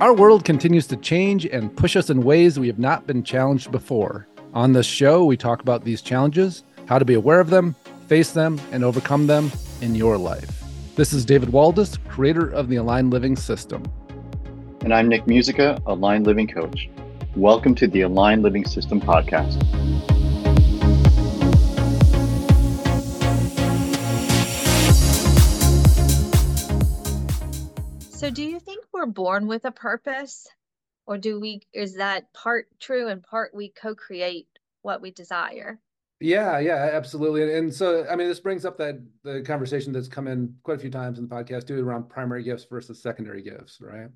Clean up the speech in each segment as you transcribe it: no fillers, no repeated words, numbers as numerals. Our world continues to change and push us in ways we have not been challenged before. On this show, we talk about these challenges, how to be aware of them, face them, and overcome them in your life. This is David Waldas, creator of the Aligned Living System. And I'm Nick Musica, Aligned Living Coach. Welcome to the Aligned Living System Podcast. So do you think we're born with a purpose, or is that part true and part we co-create what we desire? Yeah, absolutely. And so, I mean, this brings up the conversation that's come in quite a few times in the podcast too, around primary gifts versus secondary gifts, right?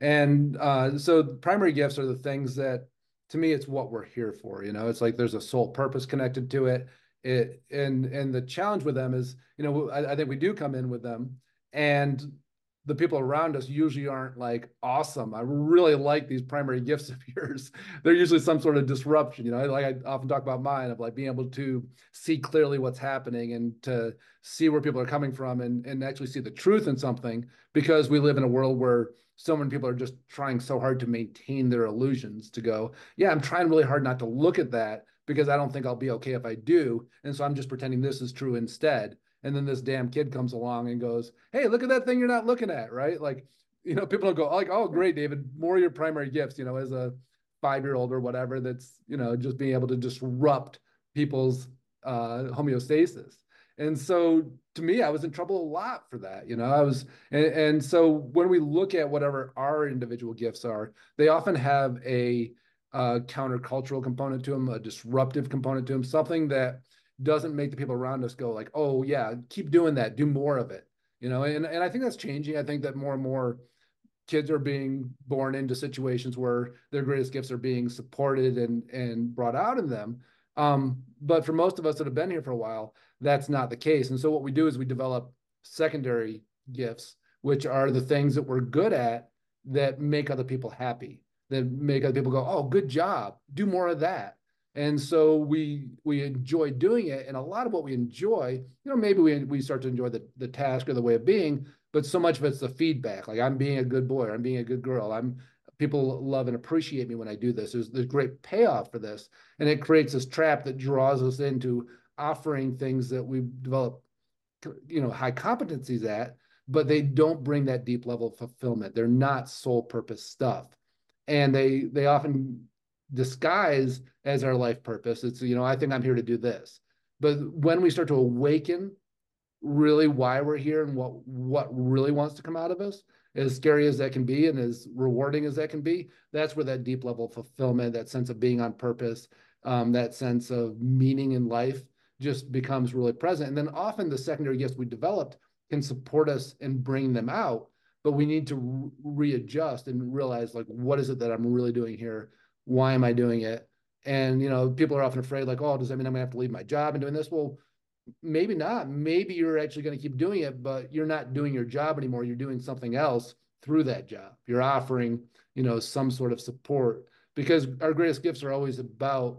And so primary gifts are the things that, to me, it's what we're here for. You know, it's like there's a soul purpose connected to it. And the challenge with them is, you know, I think we do come in with them, and the people around us usually aren't like, awesome, I really like these primary gifts of yours. They're usually some sort of disruption, you know, like I often talk about mine of like being able to see clearly what's happening and to see where people are coming from and actually see the truth in something, because we live in a world where so many people are just trying so hard to maintain their illusions to go, yeah, I'm trying really hard not to look at that because I don't think I'll be okay if I do. And so I'm just pretending this is true instead. And then this damn kid comes along and goes, hey, look at that thing you're not looking at, right? Like, you know, people don't go like, oh, great, David, more of your primary gifts, you know, as a 5-year-old or whatever, that's, you know, just being able to disrupt people's homeostasis. And so to me, I was in trouble a lot for that, you know, and so when we look at whatever our individual gifts are, they often have a countercultural component to them, a disruptive component to them, something that doesn't make the people around us go like, oh yeah, keep doing that, do more of it, you know? And I think that's changing. I think that more and more kids are being born into situations where their greatest gifts are being supported and brought out in them. But for most of us that have been here for a while, that's not the case. And so what we do is we develop secondary gifts, which are the things that we're good at that make other people happy, that make other people go, oh, good job, do more of that. And so we enjoy doing it. And a lot of what we enjoy, you know, maybe we start to enjoy the task or the way of being, but so much of it's the feedback. Like, I'm being a good boy, or I'm being a good girl. People love and appreciate me when I do this. There's great payoff for this. And it creates this trap that draws us into offering things that we develop, you know, high competencies at, but they don't bring that deep level of fulfillment. They're not soul purpose stuff. And they often disguise as our life purpose. It's, you know, I think I'm here to do this. But when we start to awaken really why we're here and what really wants to come out of us, as scary as that can be and as rewarding as that can be, that's where that deep level of fulfillment, that sense of being on purpose, that sense of meaning in life just becomes really present. And then often the secondary gifts we developed can support us and bring them out, but we need to readjust and realize, like, what is it that I'm really doing here? Why am I doing it? And, you know, people are often afraid, like, oh, does that mean I'm gonna have to leave my job and doing this? Well, maybe not. Maybe you're actually going to keep doing it, but you're not doing your job anymore. You're doing something else through that job. You're offering, you know, some sort of support, because our greatest gifts are always about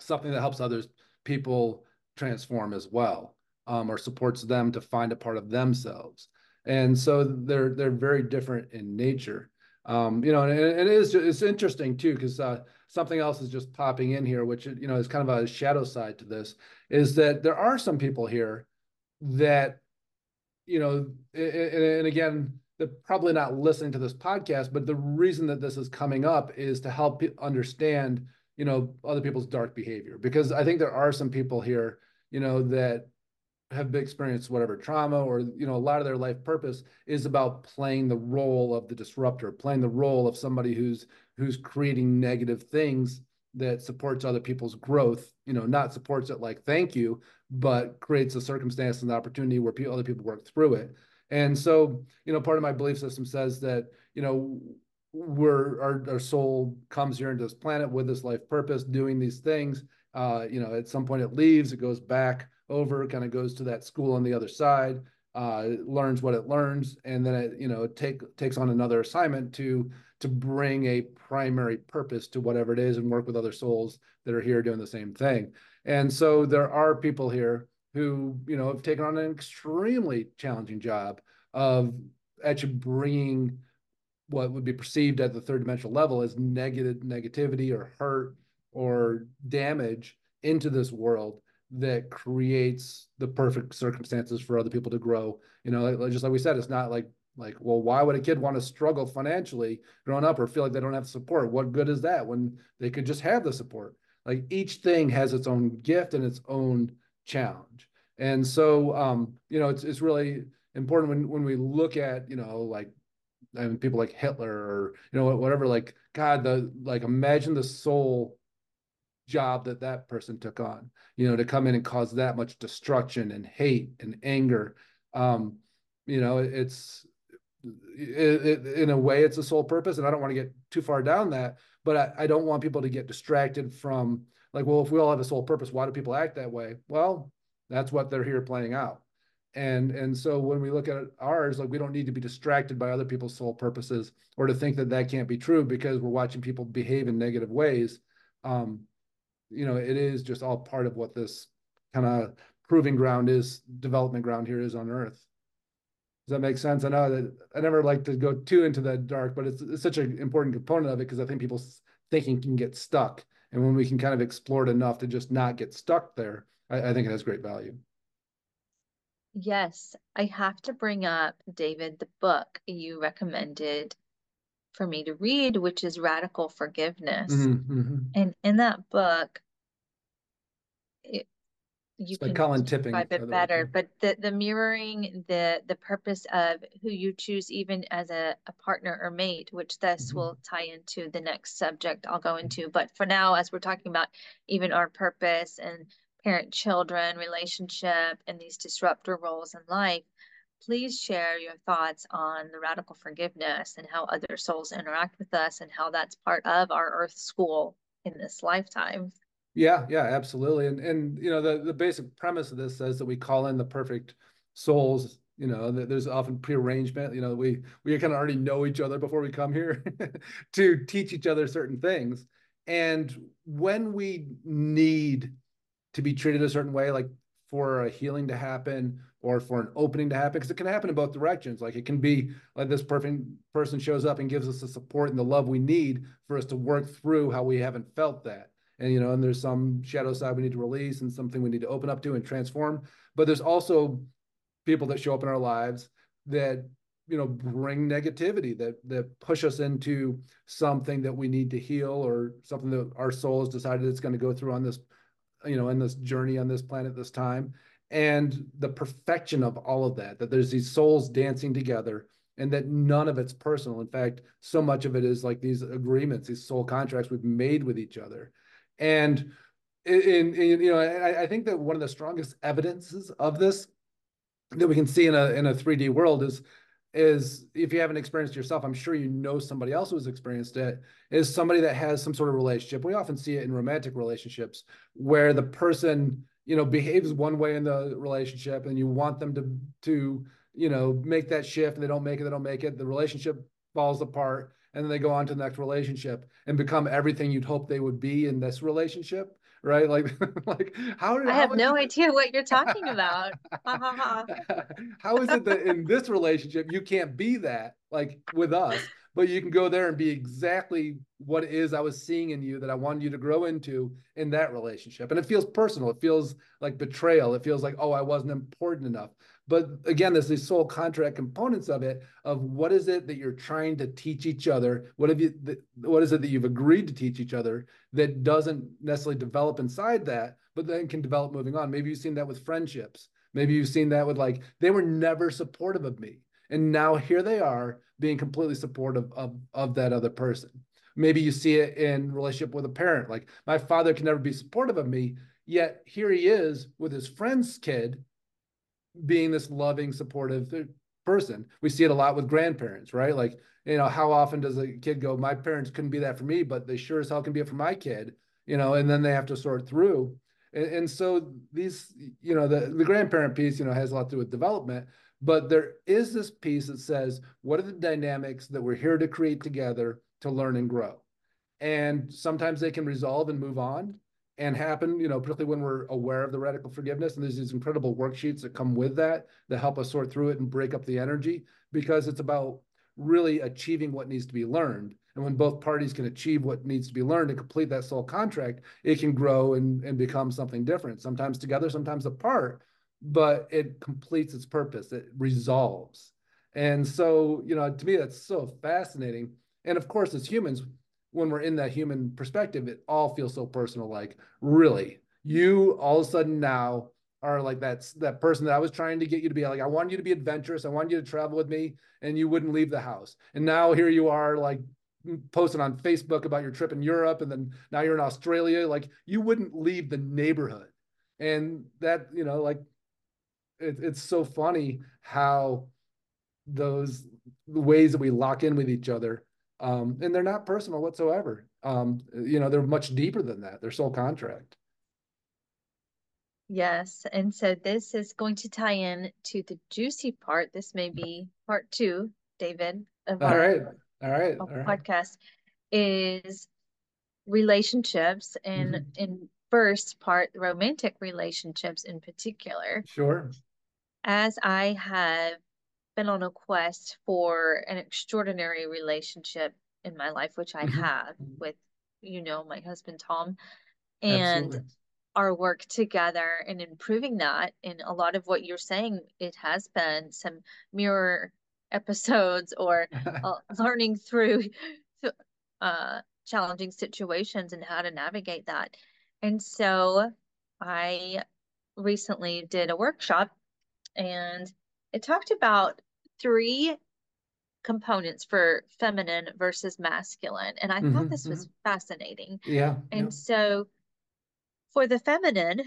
something that helps others, people transform as well, or supports them to find a part of themselves. And so they're very different in nature. You know, and it's interesting too, because something else is just popping in here, which, you know, is kind of a shadow side to this, is that there are some people here that, you know, and again, they're probably not listening to this podcast, but the reason that this is coming up is to help understand, you know, other people's dark behavior, because I think there are some people here, you know, that have experienced whatever trauma, or, you know, a lot of their life purpose is about playing the role of the disruptor, playing the role of somebody who's creating negative things that supports other people's growth, you know, not supports it like, thank you, but creates a circumstance and opportunity where other people work through it. And so, you know, part of my belief system says that, you know, our soul comes here into this planet with this life purpose, doing these things, you know, at some point it leaves, it goes back over, kind of goes to that school on the other side, learns what it learns, and then it, you know, takes on another assignment to bring a primary purpose to whatever it is and work with other souls that are here doing the same thing. And so there are people here who, you know, have taken on an extremely challenging job of actually bringing what would be perceived at the third dimensional level as negativity or hurt or damage into this world that creates the perfect circumstances for other people to grow. You know, just like we said, it's not like, well, why would a kid want to struggle financially growing up or feel like they don't have support? What good is that when they could just have the support? Like, each thing has its own gift and its own challenge. And so, you know, it's really important when we look at, you know, like, I mean, people like Hitler or, you know, whatever, like, God, imagine the soul job that that person took on, you know, to come in and cause that much destruction and hate and anger. You know, it's in a way, it's a sole purpose. And I don't want to get too far down that, but I don't want people to get distracted from, like, well, if we all have a sole purpose, why do people act that way? Well, that's what they're here playing out. And so when we look at ours, like, we don't need to be distracted by other people's sole purposes or to think that that can't be true because we're watching people behave in negative ways. You know, it is just all part of what this kind of proving ground is, development ground here is on Earth. Does that make sense? I know that I never like to go too into that dark, but it's such an important component of it because I think people's thinking can get stuck. And when we can kind of explore it enough to just not get stuck there, I think it has great value. Yes, I have to bring up, David, the book you recommended for me to read, which is Radical Forgiveness. Mm-hmm, mm-hmm. And in that book, you can describe it better, but the mirroring the purpose of who you choose, even as a partner or mate, which this mm-hmm. will tie into the next subject I'll go into. But for now, as we're talking about even our purpose and parent-children relationship and these disruptor roles in life, please share your thoughts on the Radical Forgiveness and how other souls interact with us and how that's part of our Earth school in this lifetime. Yeah, absolutely. And you know, the basic premise of this says that we call in the perfect souls. You know, there's often prearrangement. You know, we kind of already know each other before we come here to teach each other certain things. And when we need to be treated a certain way, like for a healing to happen or for an opening to happen, because it can happen in both directions. Like, it can be like this perfect person shows up and gives us the support and the love we need for us to work through how we haven't felt that. And, you know, and there's some shadow side we need to release and something we need to open up to and transform. But there's also people that show up in our lives that, you know, bring negativity, that push us into something that we need to heal or something that our soul has decided it's going to go through on this, you know, in this journey on this planet, this time. And the perfection of all of that there's these souls dancing together and that none of it's personal. In fact, so much of it is like these agreements, these soul contracts we've made with each other. And, you know, I think that one of the strongest evidences of this that we can see in a 3D world is if you haven't experienced it yourself, I'm sure you know somebody else who's experienced it, is somebody that has some sort of relationship. We often see it in romantic relationships where the person, you know, behaves one way in the relationship and you want them to you know, make that shift and they don't make it. The relationship falls apart and then they go on to the next relationship and become everything you'd hope they would be in this relationship. Right? Like I have no idea what you're talking about. How is it that in this relationship, you can't be that, like, with us, but you can go there and be exactly what it is I was seeing in you that I wanted you to grow into in that relationship. And it feels personal. It feels like betrayal. It feels like, oh, I wasn't important enough. But again, there's these soul contract components of it, of what is it that you're trying to teach each other? What is it that you've agreed to teach each other that doesn't necessarily develop inside that, but then can develop moving on? Maybe you've seen that with friendships. Maybe you've seen that with, like, they were never supportive of me. And now here they are being completely supportive of that other person. Maybe you see it in relationship with a parent. Like, my father can never be supportive of me, yet here he is with his friend's kid, being this loving, supportive person. We see it a lot with grandparents, right? Like, you know, how often does a kid go, my parents couldn't be that for me, but they sure as hell can be it for my kid, you know, and then they have to sort through. And so these, you know, the grandparent piece, you know, has a lot to do with development, but there is this piece that says, what are the dynamics that we're here to create together to learn and grow? And sometimes they can resolve and move on and happen, you know, particularly when we're aware of the radical forgiveness. And there's these incredible worksheets that come with that help us sort through it and break up the energy, because it's about really achieving what needs to be learned. And when both parties can achieve what needs to be learned and complete that soul contract, it can grow and become something different, sometimes together, sometimes apart, but it completes its purpose. It resolves. And so, you know, to me, that's so fascinating. And of course, as humans, when we're in that human perspective, it all feels so personal. Like, really, you all of a sudden now are like that person that I was trying to get you to be. Like, I wanted you to be adventurous. I wanted you to travel with me, and you wouldn't leave the house. And now here you are, like, posting on Facebook about your trip in Europe, and then now you're in Australia. Like, you wouldn't leave the neighborhood. And that, you know, like, it's so funny how those ways that we lock in with each other, and they're not personal whatsoever. You know, they're much deeper than that. They're soul contract. Yes. And so this is going to tie in to the juicy part. This may be part two, David, of our podcast, is relationships, and in first part, romantic relationships in particular. Sure. As I have been on a quest for an extraordinary relationship in my life, which I have with, you know, my husband, Tom, and absolutely, our work together and improving that. And a lot of what you're saying, it has been some mirror episodes or learning through challenging situations and how to navigate that. And so I recently did a workshop, and it talked about three components for feminine versus masculine. And I thought this was fascinating. Yeah. And so for the feminine,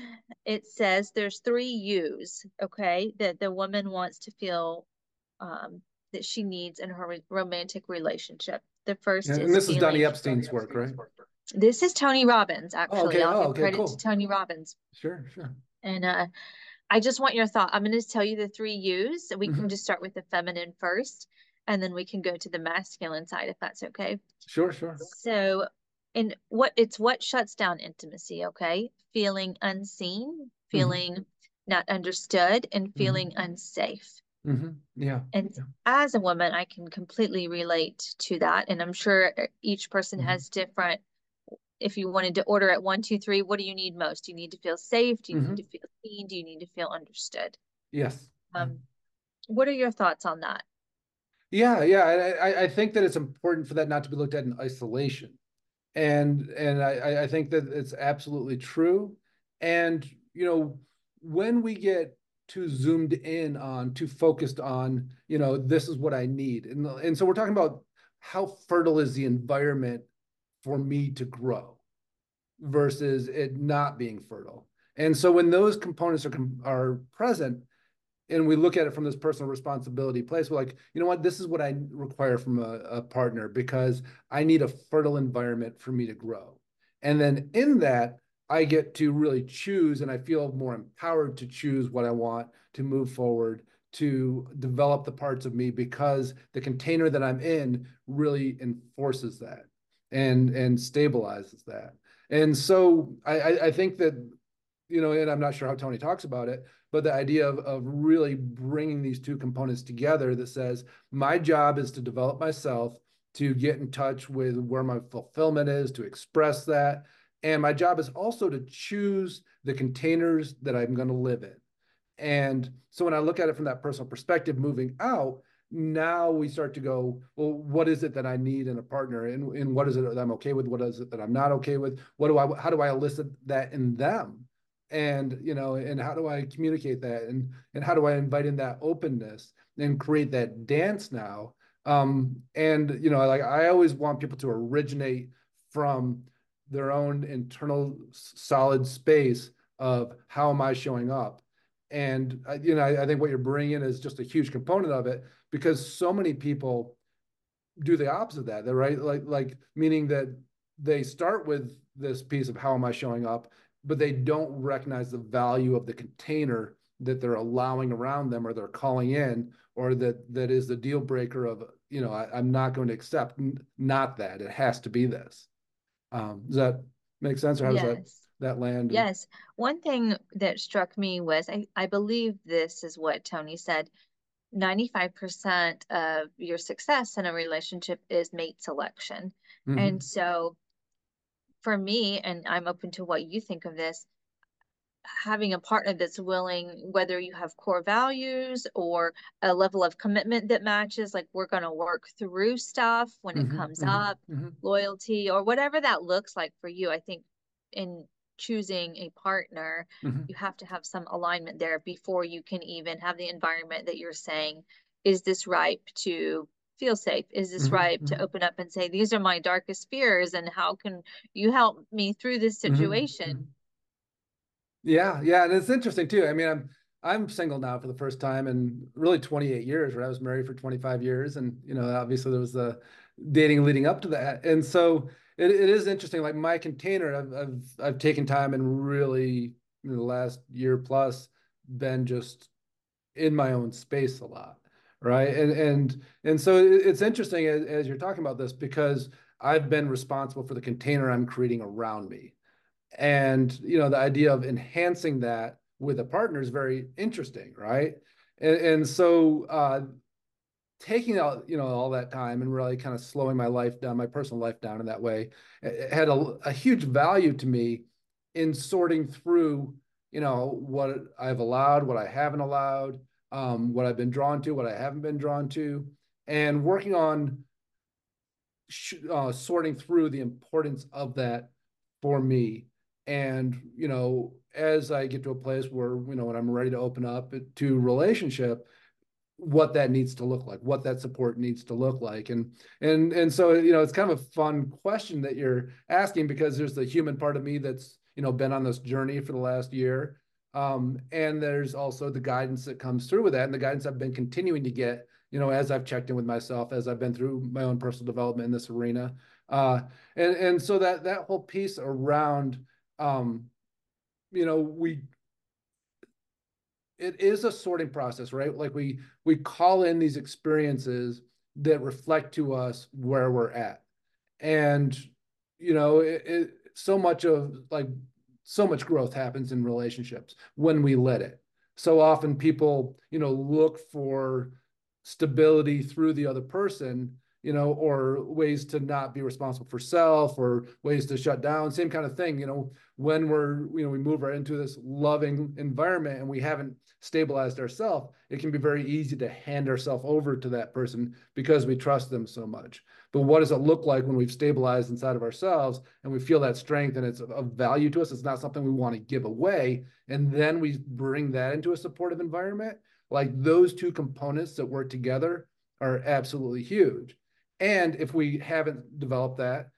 it says there's three U's, okay, that the woman wants to feel that she needs in her romantic relationship. The first is, and this is Donnie Epstein's work, right? This is Tony Robbins, actually. Oh, okay. I'll give credit to Tony Robbins. Sure, sure. And I just want your thought. I'm going to tell you the three U's. We can just start with the feminine first, and then we can go to the masculine side, if that's okay. Sure, sure. So, and what shuts down intimacy, okay? Feeling unseen, feeling not understood, and feeling unsafe. Yeah. And as a woman, I can completely relate to that. And I'm sure each person has different. If you wanted to order at 1, 2, 3, what do you need most? Do you need to feel safe? Do you need to feel seen? Do you need to feel understood? Yes. What are your thoughts on that? Yeah. Yeah. I think that it's important for that not to be looked at in isolation. And I think that it's absolutely true. And, you know, when we get too zoomed in on, too focused on, you know, this is what I need. And so we're talking about how fertile is the environment for me to grow versus it not being fertile. And so when those components are present, and we look at it from this personal responsibility place, we're like, you know what, this is what I require from a partner, because I need a fertile environment for me to grow. And then in that, I get to really choose, and I feel more empowered to choose what I want, to move forward, to develop the parts of me, because the container that I'm in really enforces that and stabilizes that. And so I think that, you know, and I'm not sure how Tony talks about it, but the idea of really bringing these two components together that says, my job is to develop myself, to get in touch with where my fulfillment is, to express that. And my job is also to choose the containers that I'm going to live in. And so when I look at it from that personal perspective, moving out, now we start to go, well, what is it that I need in a partner? And what is it that I'm okay with? What is it that I'm not okay with? How do I elicit that in them? And, you know, and how do I communicate that? And how do I invite in that openness and create that dance now? And, you know, like, I always want people to originate from their own internal solid space of, how am I showing up? And, you know, I think what you're bringing is just a huge component of it, because so many people do the opposite of that. They're right. Like meaning that they start with this piece of, how am I showing up? But they don't recognize the value of the container that they're allowing around them, or they're calling in, or that is the deal breaker of, you know, I'm not going to accept not that. It has to be this. Does that make sense, or how does that land? Yes. One thing that struck me was, I believe this is what Tony said, 95% of your success in a relationship is mate selection. Mm-hmm. And so for me, and I'm open to what you think of this, having a partner that's willing, whether you have core values or a level of commitment that matches, like we're going to work through stuff when mm-hmm, it comes mm-hmm, up, mm-hmm. loyalty or whatever that looks like for you. I think in choosing a partner, mm-hmm. you have to have some alignment there before you can even have the environment that you're saying, is this ripe to feel safe? Is this mm-hmm, ripe mm-hmm. to open up and say, these are my darkest fears and how can you help me through this situation? Mm-hmm. Yeah. Yeah. And it's interesting too. I mean, I'm single now for the first time in really 28 years, where I was married for 25 years. And, you know, obviously there was the dating leading up to that. And so it is interesting. Like my container, I've taken time and really in the last year plus been just in my own space a lot. Right. And so it's interesting as you're talking about this, because I've been responsible for the container I'm creating around me. And, you know, the idea of enhancing that with a partner is very interesting, right? And so taking out, you know, all that time and really kind of slowing my life down, my personal life down in that way, it had a huge value to me in sorting through, you know, what I've allowed, what I haven't allowed, what I've been drawn to, what I haven't been drawn to, and working on sorting through the importance of that for me. And, you know, as I get to a place where, you know, when I'm ready to open up to relationship, what that needs to look like, what that support needs to look like. And so, you know, it's kind of a fun question that you're asking, because there's the human part of me that's, you know, been on this journey for the last year. And there's also the guidance that comes through with that, and the guidance I've been continuing to get, you know, as I've checked in with myself, as I've been through my own personal development in this arena. And so that whole piece around, you know, it is a sorting process, right? Like we call in these experiences that reflect to us where we're at. And, you know, so much growth happens in relationships when we let it. So often people, you know, look for stability through the other person, you know, or ways to not be responsible for self, or ways to shut down, same kind of thing. You know, when we move right into this loving environment and we haven't stabilized ourselves, it can be very easy to hand ourselves over to that person because we trust them so much. But what does it look like when we've stabilized inside of ourselves and we feel that strength and it's of value to us? It's not something we want to give away. And then we bring that into a supportive environment. Like those two components that work together are absolutely huge. And if we haven't developed that,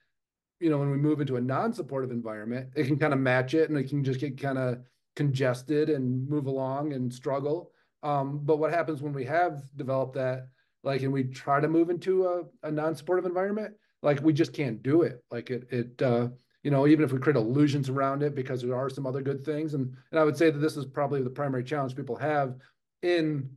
you know, when we move into a non-supportive environment, it can kind of match it, and it can just get kind of congested and move along and struggle. But what happens when we have developed that, like, and we try to move into a non-supportive environment, like we just can't do it. Like you know, even if we create illusions around it, because there are some other good things. And I would say that this is probably the primary challenge people have in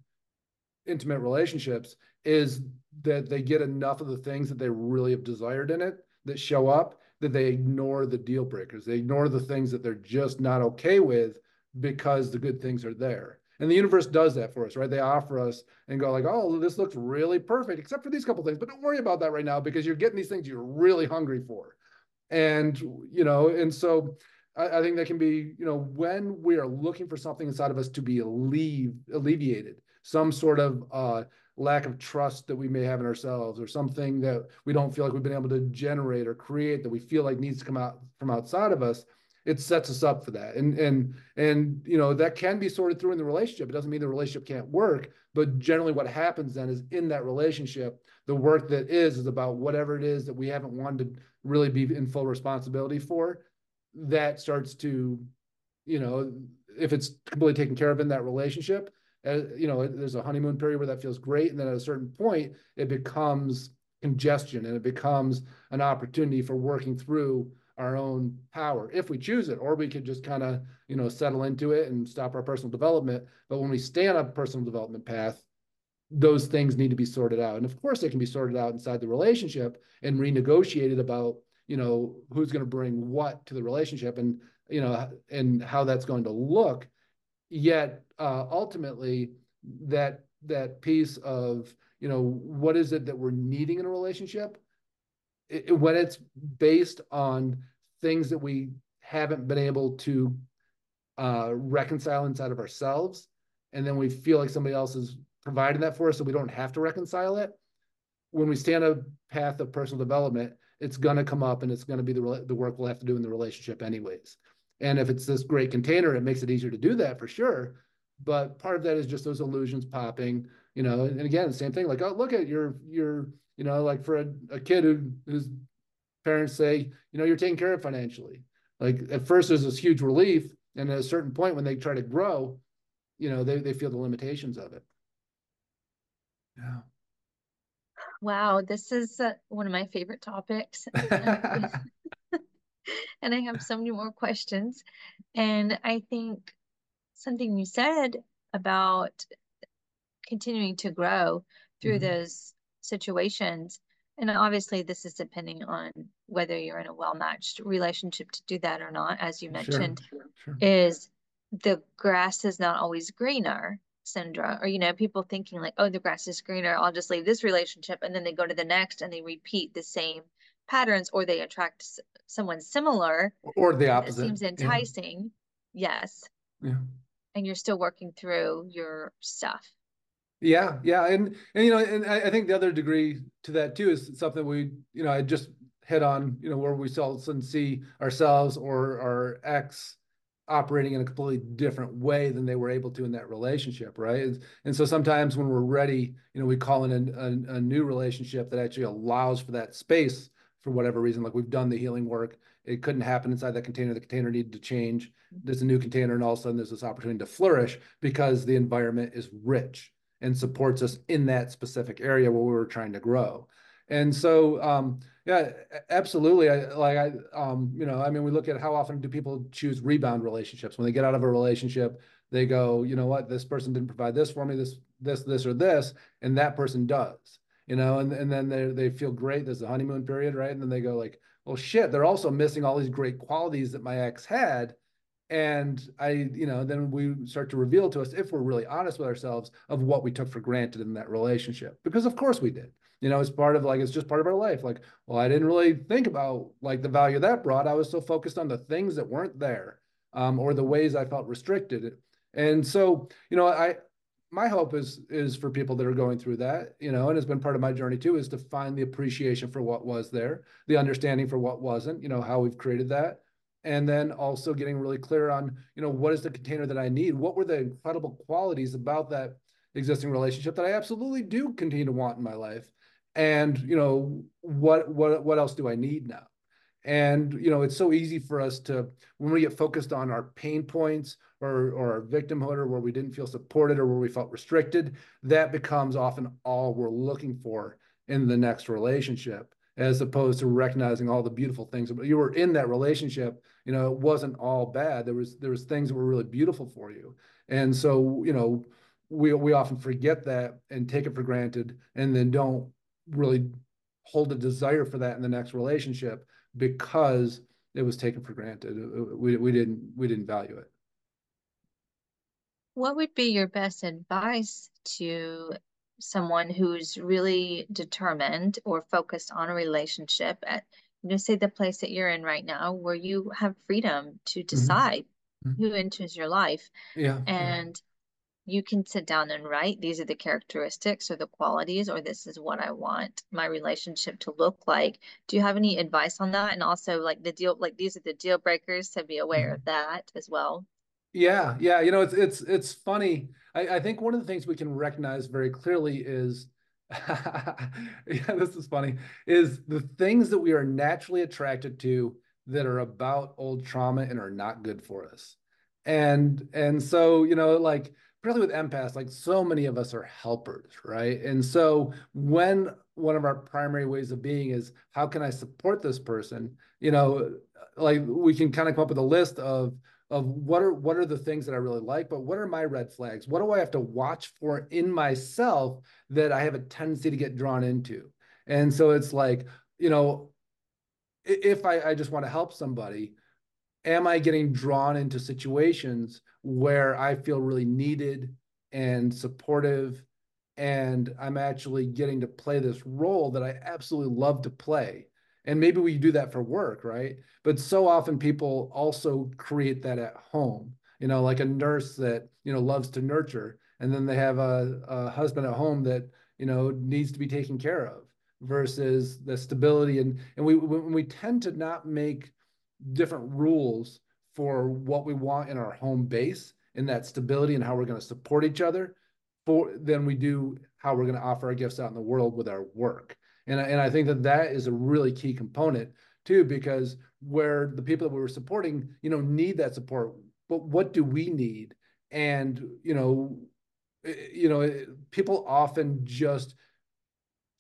intimate relationships, is that they get enough of the things that they really have desired in it that show up, that they ignore the deal breakers. They ignore the things that they're just not okay with, because the good things are there. And the universe does that for us, right? They offer us and go like, oh, this looks really perfect, except for these couple things, but don't worry about that right now, because you're getting these things you're really hungry for. And, you know, and so I think that can be, you know, when we are looking for something inside of us to be alleviated, some sort of lack of trust that we may have in ourselves, or something that we don't feel like we've been able to generate or create, that we feel like needs to come out from outside of us, it sets us up for that. And you know, that can be sorted through in the relationship. It doesn't mean the relationship can't work, but generally what happens then is, in that relationship, the work that is about whatever it is that we haven't wanted to really be in full responsibility for, that starts to, you know, if it's completely taken care of in that relationship, you know, there's a honeymoon period where that feels great. And then at a certain point, it becomes congestion, and it becomes an opportunity for working through our own power, if we choose it. Or we could just kind of, you know, settle into it and stop our personal development. But when we stay on a personal development path, those things need to be sorted out. And of course, they can be sorted out inside the relationship and renegotiated about, you know, who's going to bring what to the relationship, and, you know, and how that's going to look. Yet ultimately, that piece of, you know, what is it that we're needing in a relationship, when it's based on things that we haven't been able to reconcile inside of ourselves, and then we feel like somebody else is providing that for us so we don't have to reconcile it. When we stay on a path of personal development, it's going to come up, and it's going to be the work we'll have to do in the relationship anyways. And if it's this great container, it makes it easier to do that for sure. But part of that is just those illusions popping, you know, and again, same thing, like, oh, look at your, you know, like for a kid whose parents say, you know, you're taken care of financially. Like at first there's this huge relief. And at a certain point when they try to grow, you know, they feel the limitations of it. Yeah. Wow. This is one of my favorite topics. And I have so many more questions. And I think something you said about continuing to grow through mm-hmm. those situations. And obviously this is depending on whether you're in a well-matched relationship to do that or not, as you mentioned, sure. is the grass is not always greener syndrome, or, you know, people thinking like, oh, the grass is greener, I'll just leave this relationship. And then they go to the next and they repeat the same patterns, or they attract someone similar. Or the opposite. It seems enticing. Yeah. Yes. Yeah. And you're still working through your stuff. Yeah. Yeah. And, you know, and I think the other degree to that too, is something we, you know, I just hit on, you know, where we all of a sudden see ourselves or our ex operating in a completely different way than they were able to in that relationship. Right. And so sometimes when we're ready, you know, we call in a new relationship that actually allows for that space for whatever reason, like we've done the healing work. It couldn't happen inside that container. The container needed to change. There's a new container. And all of a sudden there's this opportunity to flourish because the environment is rich and supports us in that specific area where we were trying to grow. And so, yeah, absolutely. You know, I mean, we look at how often do people choose rebound relationships when they get out of a relationship. They go, you know what, this person didn't provide this for me, this, or this, and that person does, you know, and then they feel great. There's a honeymoon period, right? And then they go like, well, shit, they're also missing all these great qualities that my ex had. And you know, then we start to reveal to us, if we're really honest with ourselves, of what we took for granted in that relationship, because of course we did, you know, it's part of like, it's just part of our life. Like, well, I didn't really think about like the value that brought. I was so focused on the things that weren't there, or the ways I felt restricted. And so, you know, my hope is for people that are going through that, you know, and it's been part of my journey too, is to find the appreciation for what was there, the understanding for what wasn't, you know, how we've created that. And then also getting really clear on, you know, what is the container that I need? What were the incredible qualities about that existing relationship that I absolutely do continue to want in my life? And, you know, what else do I need now? And, you know, it's so easy for us to, when we get focused on our pain points or our victimhood, or where we didn't feel supported or where we felt restricted, that becomes often all we're looking for in the next relationship, as opposed to recognizing all the beautiful things. But you were in that relationship, you know, it wasn't all bad. There was things that were really beautiful for you. And so, you know, we often forget that and take it for granted, and then don't really hold a desire for that in the next relationship because it was taken for granted. We didn't value it. What would be your best advice to someone who's really determined or focused on a relationship at, you know, say the place that you're in right now, where you have freedom to decide mm-hmm. who enters your life? Yeah. And you can sit down and write, these are the characteristics or the qualities, or this is what I want my relationship to look like. Do you have any advice on that? And also like these are the deal breakers, so be aware mm-hmm. of that as well. Yeah. Yeah. You know, it's funny. I think one of the things we can recognize very clearly is, yeah, this is funny, is the things that we are naturally attracted to that are about old trauma and are not good for us. And so, you know, like particularly with empaths, like so many of us are helpers, right? And so when one of our primary ways of being is, how can I support this person? You know, like we can kind of come up with a list of what are the things that I really like, but what are my red flags? What do I have to watch for in myself that I have a tendency to get drawn into? And so it's like, you know, if I just want to help somebody, am I getting drawn into situations where I feel really needed and supportive. And I'm actually getting to play this role that I absolutely love to play. And maybe we do that for work, right? But so often people also create that at home, you know, like a nurse that, you know, loves to nurture. And then they have a husband at home that, you know, needs to be taken care of versus the stability. And we tend to not make different rules for what we want in our home base and that stability and how we're going to support each other than we do how we're going to offer our gifts out in the world with our work. And I think that that is a really key component too, because where the people that we were supporting, you know, need that support, but what do we need? And, you know, people often just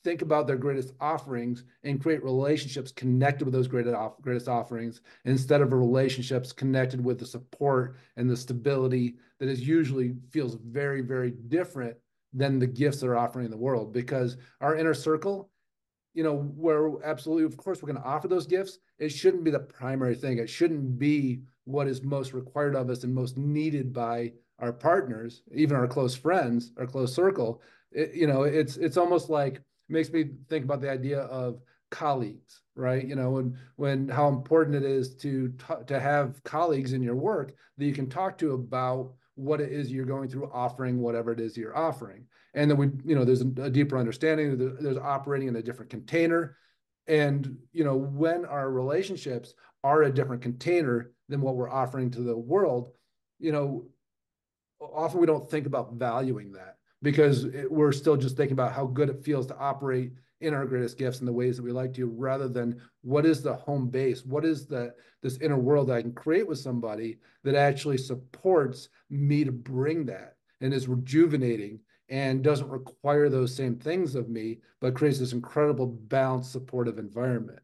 think about their greatest offerings and create relationships connected with those greatest offerings instead of relationships connected with the support and the stability that is usually feels very, very different than the gifts that are offering in the world. Because our inner circle, you know, where absolutely, of course, we're going to offer those gifts. It shouldn't be the primary thing. It shouldn't be what is most required of us and most needed by our partners, even our close friends, our close circle. You know, it's almost like, it makes me think about the idea of colleagues, right? You know, and when how important it is to have colleagues in your work that you can talk to about what it is you're going through, offering whatever it is you're offering. And then we, you know, there's a deeper understanding, there's operating in a different container. And, you know, when our relationships are a different container than what we're offering to the world, you know, often we don't think about valuing that because we're still just thinking about how good it feels to operate in our greatest gifts in the ways that we like to, rather than what is the home base? What is this inner world that I can create with somebody that actually supports me to bring that and is rejuvenating and doesn't require those same things of me, but creates this incredible balanced, supportive environment.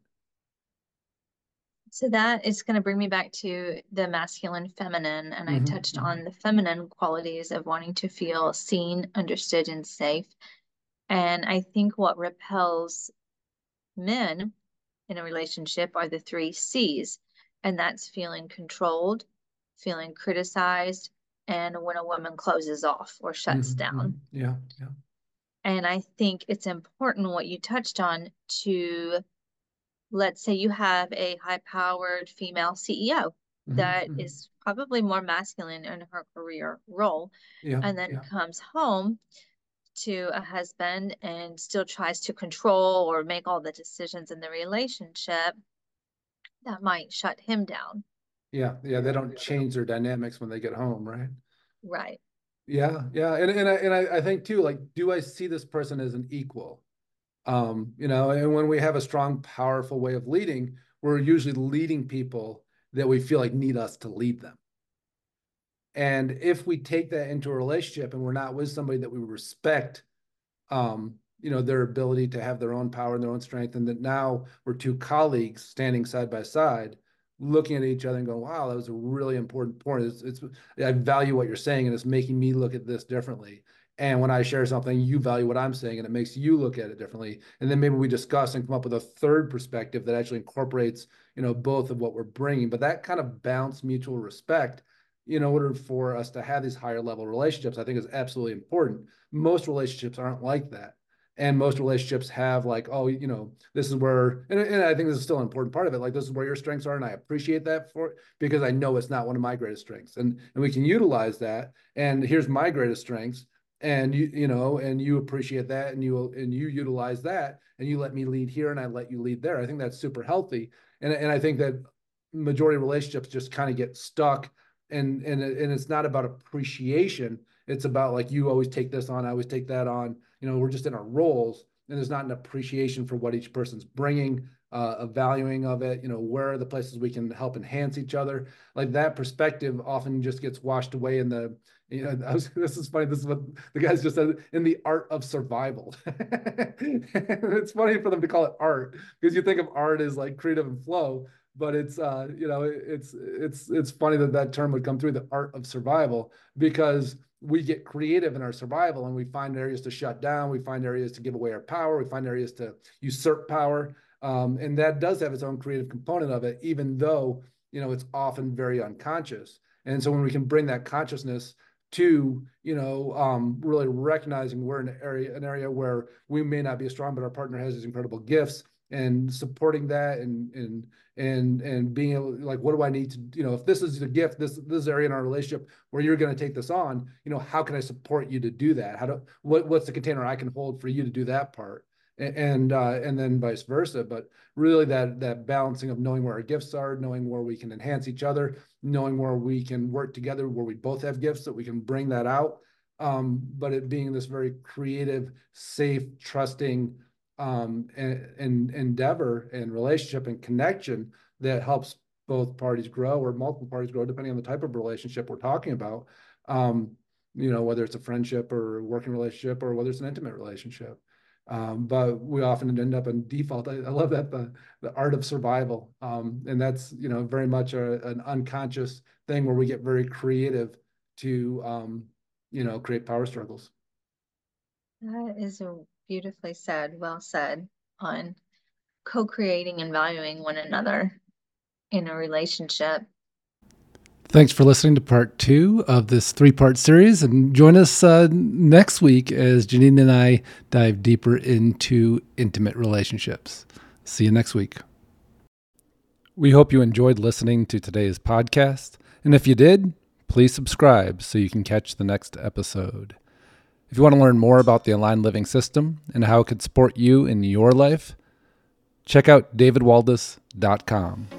So that is going to bring me back to the masculine, feminine, and I touched on the feminine qualities of wanting to feel seen, understood, and safe. And I think what repels men in a relationship are the 3 C's, and that's feeling controlled, feeling criticized, and when a woman closes off or shuts down. Yeah, yeah. And I think it's important what you touched on to, let's say you have a high-powered female CEO that is probably more masculine in her career role, and then comes home to a husband and still tries to control or make all the decisions in the relationship, that might shut him down. Yeah. Yeah. They don't change their dynamics when they get home. Right. Right. Yeah. Yeah. And I think too, like, do I see this person as an equal? You know, and when we have a strong, powerful way of leading, we're usually leading people that we feel like need us to lead them. And if we take that into a relationship and we're not with somebody that we respect, you know, their ability to have their own power and their own strength, and that now we're two colleagues standing side by side, looking at each other and going, wow, that was a really important point. It's I value what you're saying, and it's making me look at this differently. And when I share something, you value what I'm saying, and it makes you look at it differently. And then maybe we discuss and come up with a third perspective that actually incorporates, you know, both of what we're bringing. But that kind of balanced mutual respect, in order for us to have these higher level relationships, I think is absolutely important. Most relationships aren't like that. And most relationships have like, oh, you know, this is where, and I think this is still an important part of it. Like, this is where your strengths are. And I appreciate that for, because I know it's not one of my greatest strengths, and we can utilize that. And here's my greatest strengths. And you know, and you appreciate that, and you utilize that, and you let me lead here and I let you lead there. I think that's super healthy. And I think that majority of relationships just kind of get stuck. And it's not about appreciation. It's about like, you always take this on, I always take that on. You know, we're just in our roles, and there's not an appreciation for what each person's bringing, a valuing of it. You know, where are the places we can help enhance each other? Like, that perspective often just gets washed away in the, you know, this is funny. This is what the guys just said, in the art of survival. It's funny for them to call it art, because you think of art as like creative and flow. But it's, you know, it's funny that that term would come through, the art of survival, because we get creative in our survival and we find areas to shut down. We find areas to give away our power. We find areas to usurp power. And that does have its own creative component of it, even though, you know, it's often very unconscious. And so when we can bring that consciousness to, really recognizing we're in an area where we may not be as strong, but our partner has these incredible gifts, and supporting that and being able, like, what do I need to, if this is the gift, this area in our relationship where you're going to take this on, how can I support you to do that? What's the container I can hold for you to do that part? And then vice versa. But really that balancing of knowing where our gifts are, knowing where we can enhance each other, knowing where we can work together, where we both have gifts that we can bring that out. But it being this very creative, safe, trusting endeavor and relationship and connection that helps both parties grow, or multiple parties grow, depending on the type of relationship we're talking about, whether it's a friendship or a working relationship or whether it's an intimate relationship. But we often end up in default. I love that, the art of survival. And that's, very much an unconscious thing where we get very creative to, create power struggles. That is beautifully said, well said, on co-creating and valuing one another in a relationship. Thanks for listening to part 2 of this 3-part series, and join us next week as Janine and I dive deeper into intimate relationships. See you next week. We hope you enjoyed listening to today's podcast, and if you did, please subscribe so you can catch the next episode. If you want to learn more about the Aligned Living System and how it could support you in your life, check out davidwaldas.com.